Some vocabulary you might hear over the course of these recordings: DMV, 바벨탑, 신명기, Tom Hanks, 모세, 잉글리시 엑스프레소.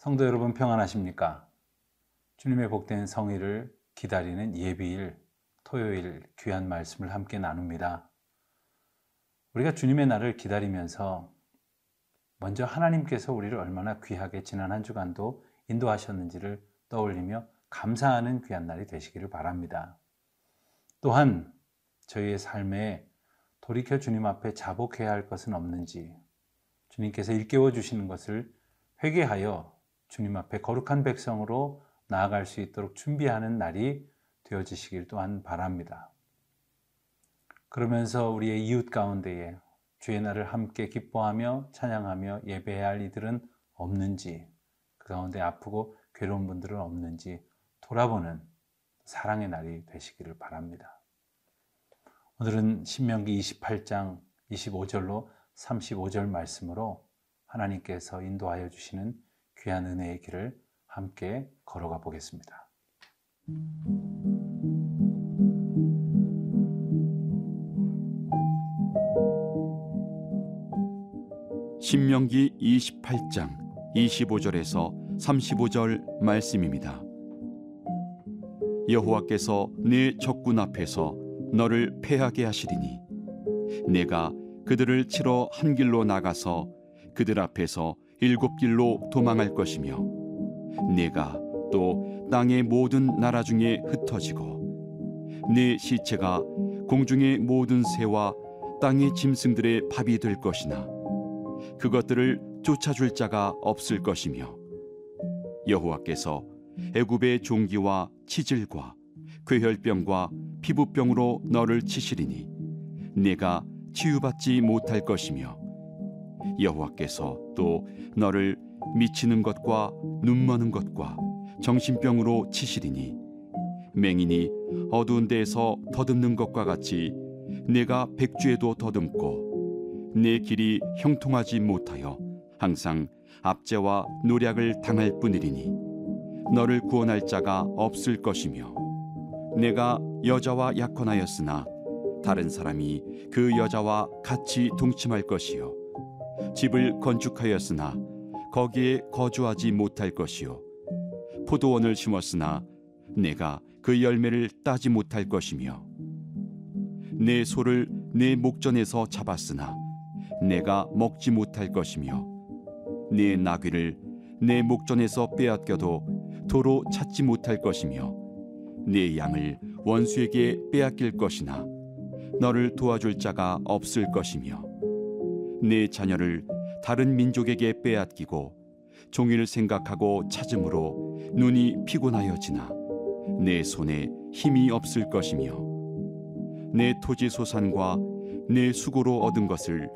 성도 여러분 평안하십니까? 주님의 복된 성의를 기다리는 예비일, 토요일 귀한 말씀을 함께 나눕니다. 우리가 주님의 날을 기다리면서 먼저 하나님께서 우리를 얼마나 귀하게 지난 한 주간도 인도하셨는지를 떠올리며 감사하는 귀한 날이 되시기를 바랍니다. 또한 저희의 삶에 돌이켜 주님 앞에 자복해야 할 것은 없는지 주님께서 일깨워 주시는 것을 회개하여 주님 앞에 거룩한 백성으로 나아갈 수 있도록 준비하는 날이 되어지시길 또한 바랍니다. 그러면서 우리의 이웃 가운데에 주의 날을 함께 기뻐하며 찬양하며 예배해야 할 이들은 없는지, 그 가운데 아프고 괴로운 분들은 없는지 돌아보는 사랑의 날이 되시기를 바랍니다. 오늘은 신명기 28장 25절로 35절 말씀으로 하나님께서 인도하여 주시는 귀한 은혜의 길을 함께 걸어가 보겠습니다. 신명기 28장 25절에서 35절 말씀입니다. 여호와께서 네 적군 앞에서 너를 패하게 하시리니 내가 그들을 치러 한 길로 나가서 그들 앞에서 7길로 도망할 것이며 내가 또 땅의 모든 나라 중에 흩어지고 네 시체가 공중의 모든 새와 땅의 짐승들의 밥이 될 것이나 그것들을 쫓아줄 자가 없을 것이며 여호와께서 애굽의 종기와 치질과 괴혈병과 피부병으로 너를 치시리니 내가 치유받지 못할 것이며 여호와께서 또 너를 미치는 것과 눈머는 것과 정신병으로 치시리니 맹인이 어두운 데에서 더듬는 것과 같이 내가 백주에도 더듬고 내 길이 형통하지 못하여 항상 압제와 노략을 당할 뿐이리니 너를 구원할 자가 없을 것이며 내가 여자와 약혼하였으나 다른 사람이 그 여자와 같이 동침할 것이요 집을 건축하였으나 거기에 거주하지 못할 것이요 포도원을 심었으나 내가 그 열매를 따지 못할 것이며 내 소를 내 목전에서 잡았으나 내가 먹지 못할 것이며 내 나귀를 내 목전에서 빼앗겨도 도로 찾지 못할 것이며 내 양을 원수에게 빼앗길 것이나 너를 도와줄 자가 없을 것이며 내 자녀를 다른 민족에게 빼앗기고 종일 생각하고 찾음으로 눈이 피곤하여지나 내 손에 힘이 없을 것이며 내 토지 소산과 내 수고로 얻은 것을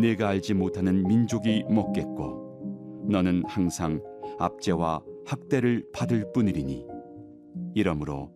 내가 알지 못하는 민족이 먹겠고 너는 항상 압제와 학대를 받을 뿐이리니 이러므로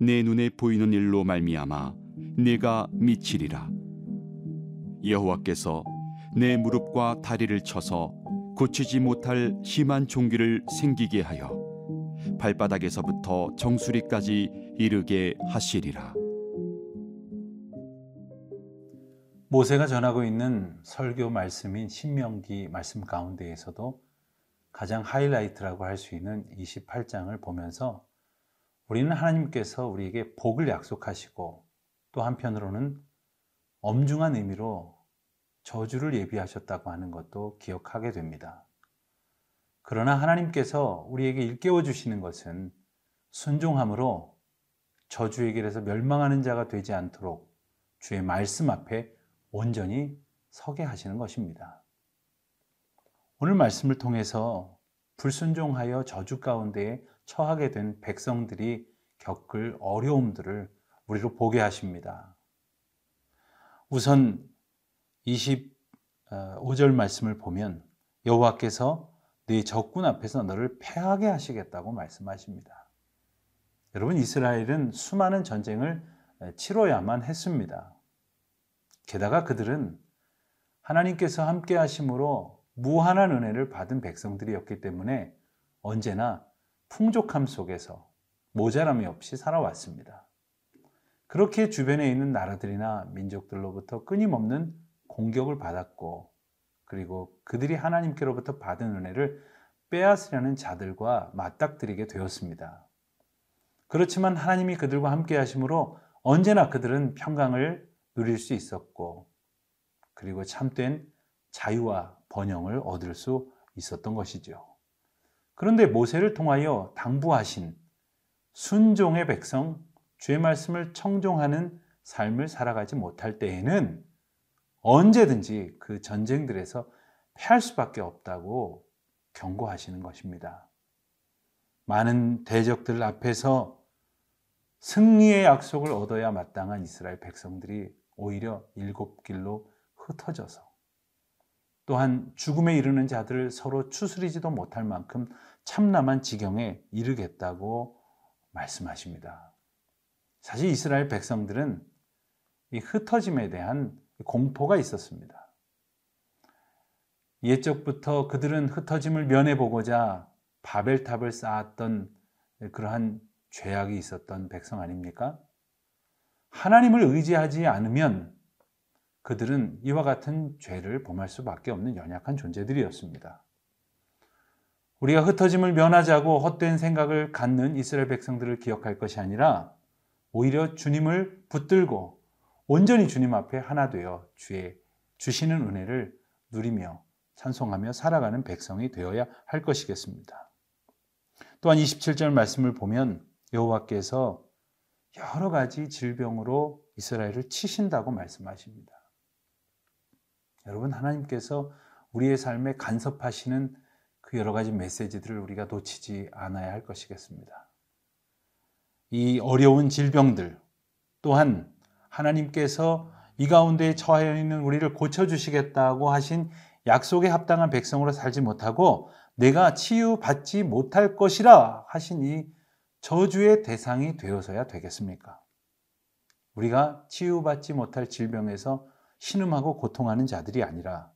내 눈에 보이는 일로 말미암아 내가 미치리라. 여호와께서 내 무릎과 다리를 쳐서 고치지 못할 심한 종기를 생기게 하여 발바닥에서부터 정수리까지 이르게 하시리라. 모세가 전하고 있는 설교 말씀인 신명기 말씀 가운데에서도 가장 하이라이트라고 할 수 있는 28장을 보면서 우리는 하나님께서 우리에게 복을 약속하시고 또 한편으로는 엄중한 의미로 저주를 예비하셨다고 하는 것도 기억하게 됩니다. 그러나 하나님께서 우리에게 일깨워 주시는 것은 순종함으로 저주의 길에서 멸망하는 자가 되지 않도록 주의 말씀 앞에 온전히 서게 하시는 것입니다. 오늘 말씀을 통해서 불순종하여 저주 가운데 처하게 된 백성들이 겪을 어려움들을 우리로 보게 하십니다. 우선 25절 말씀을 보면 여호와께서 네 적군 앞에서 너를 패하게 하시겠다고 말씀하십니다. 여러분, 이스라엘은 수많은 전쟁을 치러야만 했습니다. 게다가 그들은 하나님께서 함께 하심으로 무한한 은혜를 받은 백성들이었기 때문에 언제나 풍족함 속에서 모자람이 없이 살아왔습니다. 그렇게 주변에 있는 나라들이나 민족들로부터 끊임없는 공격을 받았고, 그리고 그들이 하나님께로부터 받은 은혜를 빼앗으려는 자들과 맞닥뜨리게 되었습니다. 그렇지만 하나님이 그들과 함께 하심으로 언제나 그들은 평강을 누릴 수 있었고, 그리고 참된 자유와 번영을 얻을 수 있었던 것이죠. 그런데 모세를 통하여 당부하신 순종의 백성, 주의 말씀을 청종하는 삶을 살아가지 못할 때에는 언제든지 그 전쟁들에서 패할 수밖에 없다고 경고하시는 것입니다. 많은 대적들 앞에서 승리의 약속을 얻어야 마땅한 이스라엘 백성들이 오히려 일곱 길로 흩어져서, 또한 죽음에 이르는 자들을 서로 추스리지도 못할 만큼 참담한 지경에 이르겠다고 말씀하십니다. 사실 이스라엘 백성들은 이 흩어짐에 대한 공포가 있었습니다. 옛적부터 그들은 흩어짐을 면해보고자 바벨탑을 쌓았던 그러한 죄악이 있었던 백성 아닙니까? 하나님을 의지하지 않으면 그들은 이와 같은 죄를 범할 수밖에 없는 연약한 존재들이었습니다. 우리가 흩어짐을 면하자고 헛된 생각을 갖는 이스라엘 백성들을 기억할 것이 아니라 오히려 주님을 붙들고 온전히 주님 앞에 하나 되어 주의 주시는 은혜를 누리며 찬송하며 살아가는 백성이 되어야 할 것이겠습니다. 또한 27절 말씀을 보면 여호와께서 여러 가지 질병으로 이스라엘을 치신다고 말씀하십니다. 여러분, 하나님께서 우리의 삶에 간섭하시는 그 여러 가지 메시지들을 우리가 놓치지 않아야 할 것이겠습니다. 이 어려운 질병들 또한 하나님께서 이 가운데 처하여 있는 우리를 고쳐주시겠다고 하신 약속에 합당한 백성으로 살지 못하고 내가 치유받지 못할 것이라 하신 이 저주의 대상이 되어서야 되겠습니까? 우리가 치유받지 못할 질병에서 신음하고 고통하는 자들이 아니라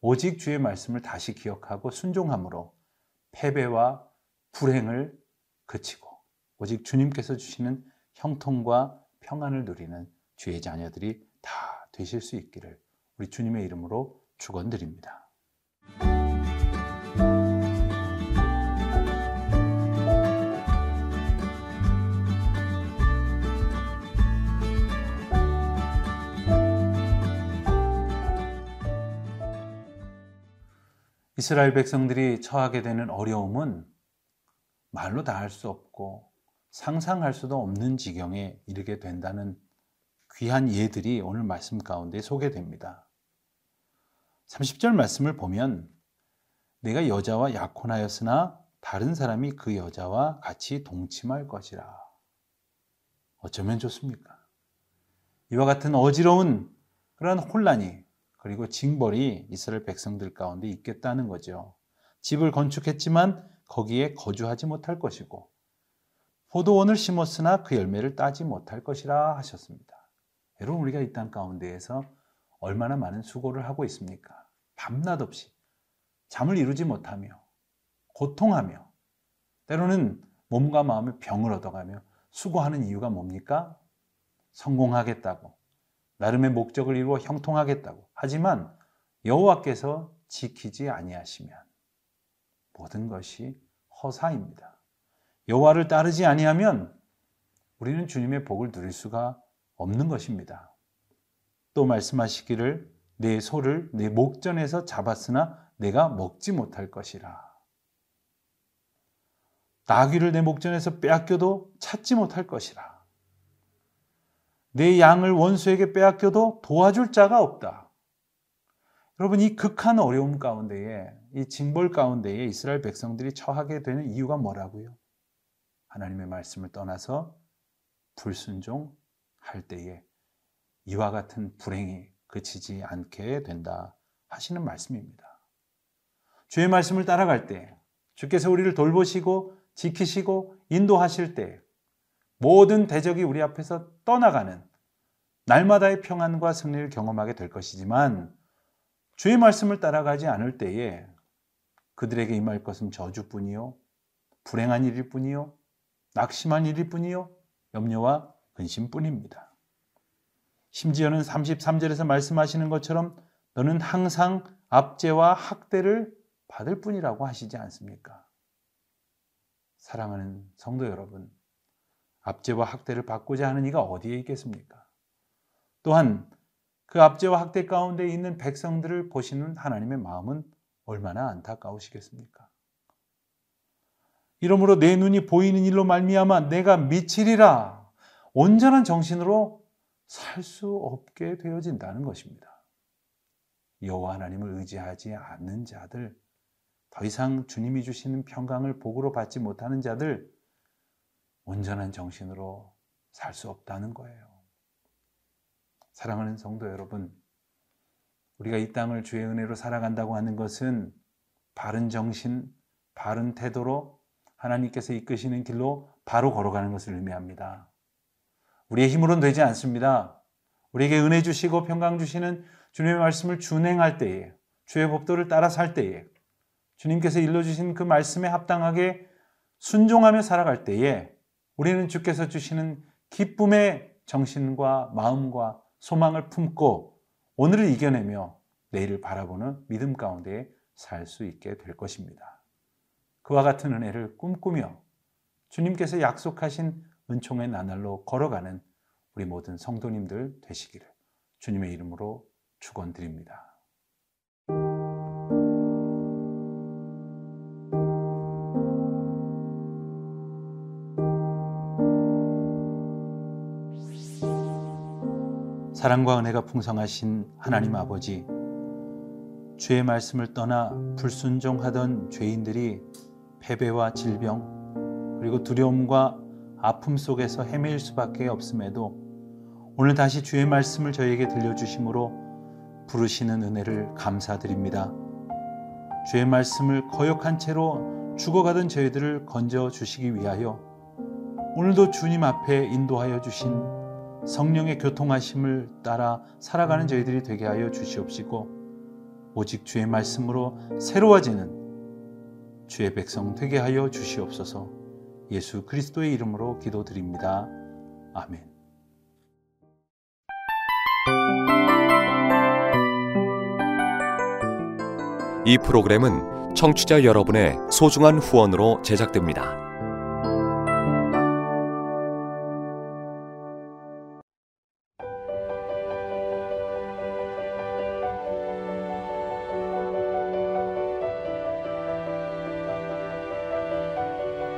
오직 주의 말씀을 다시 기억하고 순종함으로 패배와 불행을 그치고 오직 주님께서 주시는 형통과 평안을 누리는 주의 자녀들이 다 되실 수 있기를 우리 주님의 이름으로 축원드립니다. 이스라엘 백성들이 처하게 되는 어려움은 말로 다 할 수 없고 상상할 수도 없는 지경에 이르게 된다는 귀한 예들이 오늘 말씀 가운데 소개됩니다. 30절 말씀을 보면 내가 여자와 약혼하였으나 다른 사람이 그 여자와 같이 동침할 것이라. 어쩌면 좋습니까? 이와 같은 어지러운 그런 혼란이 그리고 징벌이 이스라엘 백성들 가운데 있겠다는 거죠. 집을 건축했지만 거기에 거주하지 못할 것이고 포도원을 심었으나 그 열매를 따지 못할 것이라 하셨습니다. 여러분, 우리가 이 땅 가운데에서 얼마나 많은 수고를 하고 있습니까? 밤낮 없이 잠을 이루지 못하며 고통하며 때로는 몸과 마음의 병을 얻어가며 수고하는 이유가 뭡니까? 성공하겠다고, 나름의 목적을 이루어 형통하겠다고. 하지만 여호와께서 지키지 아니하시면 모든 것이 허사입니다. 여호와를 따르지 아니하면 우리는 주님의 복을 누릴 수가 없는 것입니다. 또 말씀하시기를 내 소를 내 목전에서 잡았으나 내가 먹지 못할 것이라. 나귀를 내 목전에서 빼앗겨도 찾지 못할 것이라. 내 양을 원수에게 빼앗겨도 도와줄 자가 없다. 여러분, 이 극한 어려움 가운데에, 이 징벌 가운데에 이스라엘 백성들이 처하게 되는 이유가 뭐라고요? 하나님의 말씀을 떠나서 불순종할 때에 이와 같은 불행이 그치지 않게 된다 하시는 말씀입니다. 주의 말씀을 따라갈 때, 주께서 우리를 돌보시고 지키시고 인도하실 때 모든 대적이 우리 앞에서 떠나가는 날마다의 평안과 승리를 경험하게 될 것이지만 주의 말씀을 따라가지 않을 때에 그들에게 임할 것은 저주뿐이요, 불행한 일일 뿐이요, 낙심한 일일 뿐이요, 염려와 근심뿐입니다. 심지어는 33절에서 말씀하시는 것처럼 너는 항상 압제와 학대를 받을 뿐이라고 하시지 않습니까? 사랑하는 성도 여러분, 압제와 학대를 받고자 하는 이가 어디에 있겠습니까? 또한 그 압제와 학대 가운데 있는 백성들을 보시는 하나님의 마음은 얼마나 안타까우시겠습니까? 이러므로 내 눈이 보이는 일로 말미암아 내가 미치리라, 온전한 정신으로 살 수 없게 되어진다는 것입니다. 여호와 하나님을 의지하지 않는 자들, 더 이상 주님이 주시는 평강을 복으로 받지 못하는 자들, 온전한 정신으로 살 수 없다는 거예요. 사랑하는 성도 여러분, 우리가 이 땅을 주의 은혜로 살아간다고 하는 것은 바른 정신, 바른 태도로 하나님께서 이끄시는 길로 바로 걸어가는 것을 의미합니다. 우리의 힘으로는 되지 않습니다. 우리에게 은혜 주시고 평강 주시는 주님의 말씀을 준행할 때에, 주의 법도를 따라 살 때에, 주님께서 일러주신 그 말씀에 합당하게 순종하며 살아갈 때에 우리는 주께서 주시는 기쁨의 정신과 마음과 소망을 품고 오늘을 이겨내며 내일을 바라보는 믿음 가운데 살 수 있게 될 것입니다. 그와 같은 은혜를 꿈꾸며 주님께서 약속하신 은총의 나날로 걸어가는 우리 모든 성도님들 되시기를 주님의 이름으로 축원드립니다. 사랑과 은혜가 풍성하신 하나님 아버지, 주의 말씀을 떠나 불순종하던 죄인들이 패배와 질병 그리고 두려움과 아픔 속에서 헤매일 수밖에 없음에도 오늘 다시 주의 말씀을 저희에게 들려주심으로 부르시는 은혜를 감사드립니다. 주의 말씀을 거역한 채로 죽어가던 저희들을 건져주시기 위하여 오늘도 주님 앞에 인도하여 주신 성령의 교통하심을 따라 살아가는 저희들이 되게 하여 주시옵시고, 오직 주의 말씀으로 새로워지는 주의 백성 되게 하여 주시옵소서. 예수 그리스도의 이름으로 기도드립니다. 아멘. 이 프로그램은 청취자 여러분의 소중한 후원으로 제작됩니다.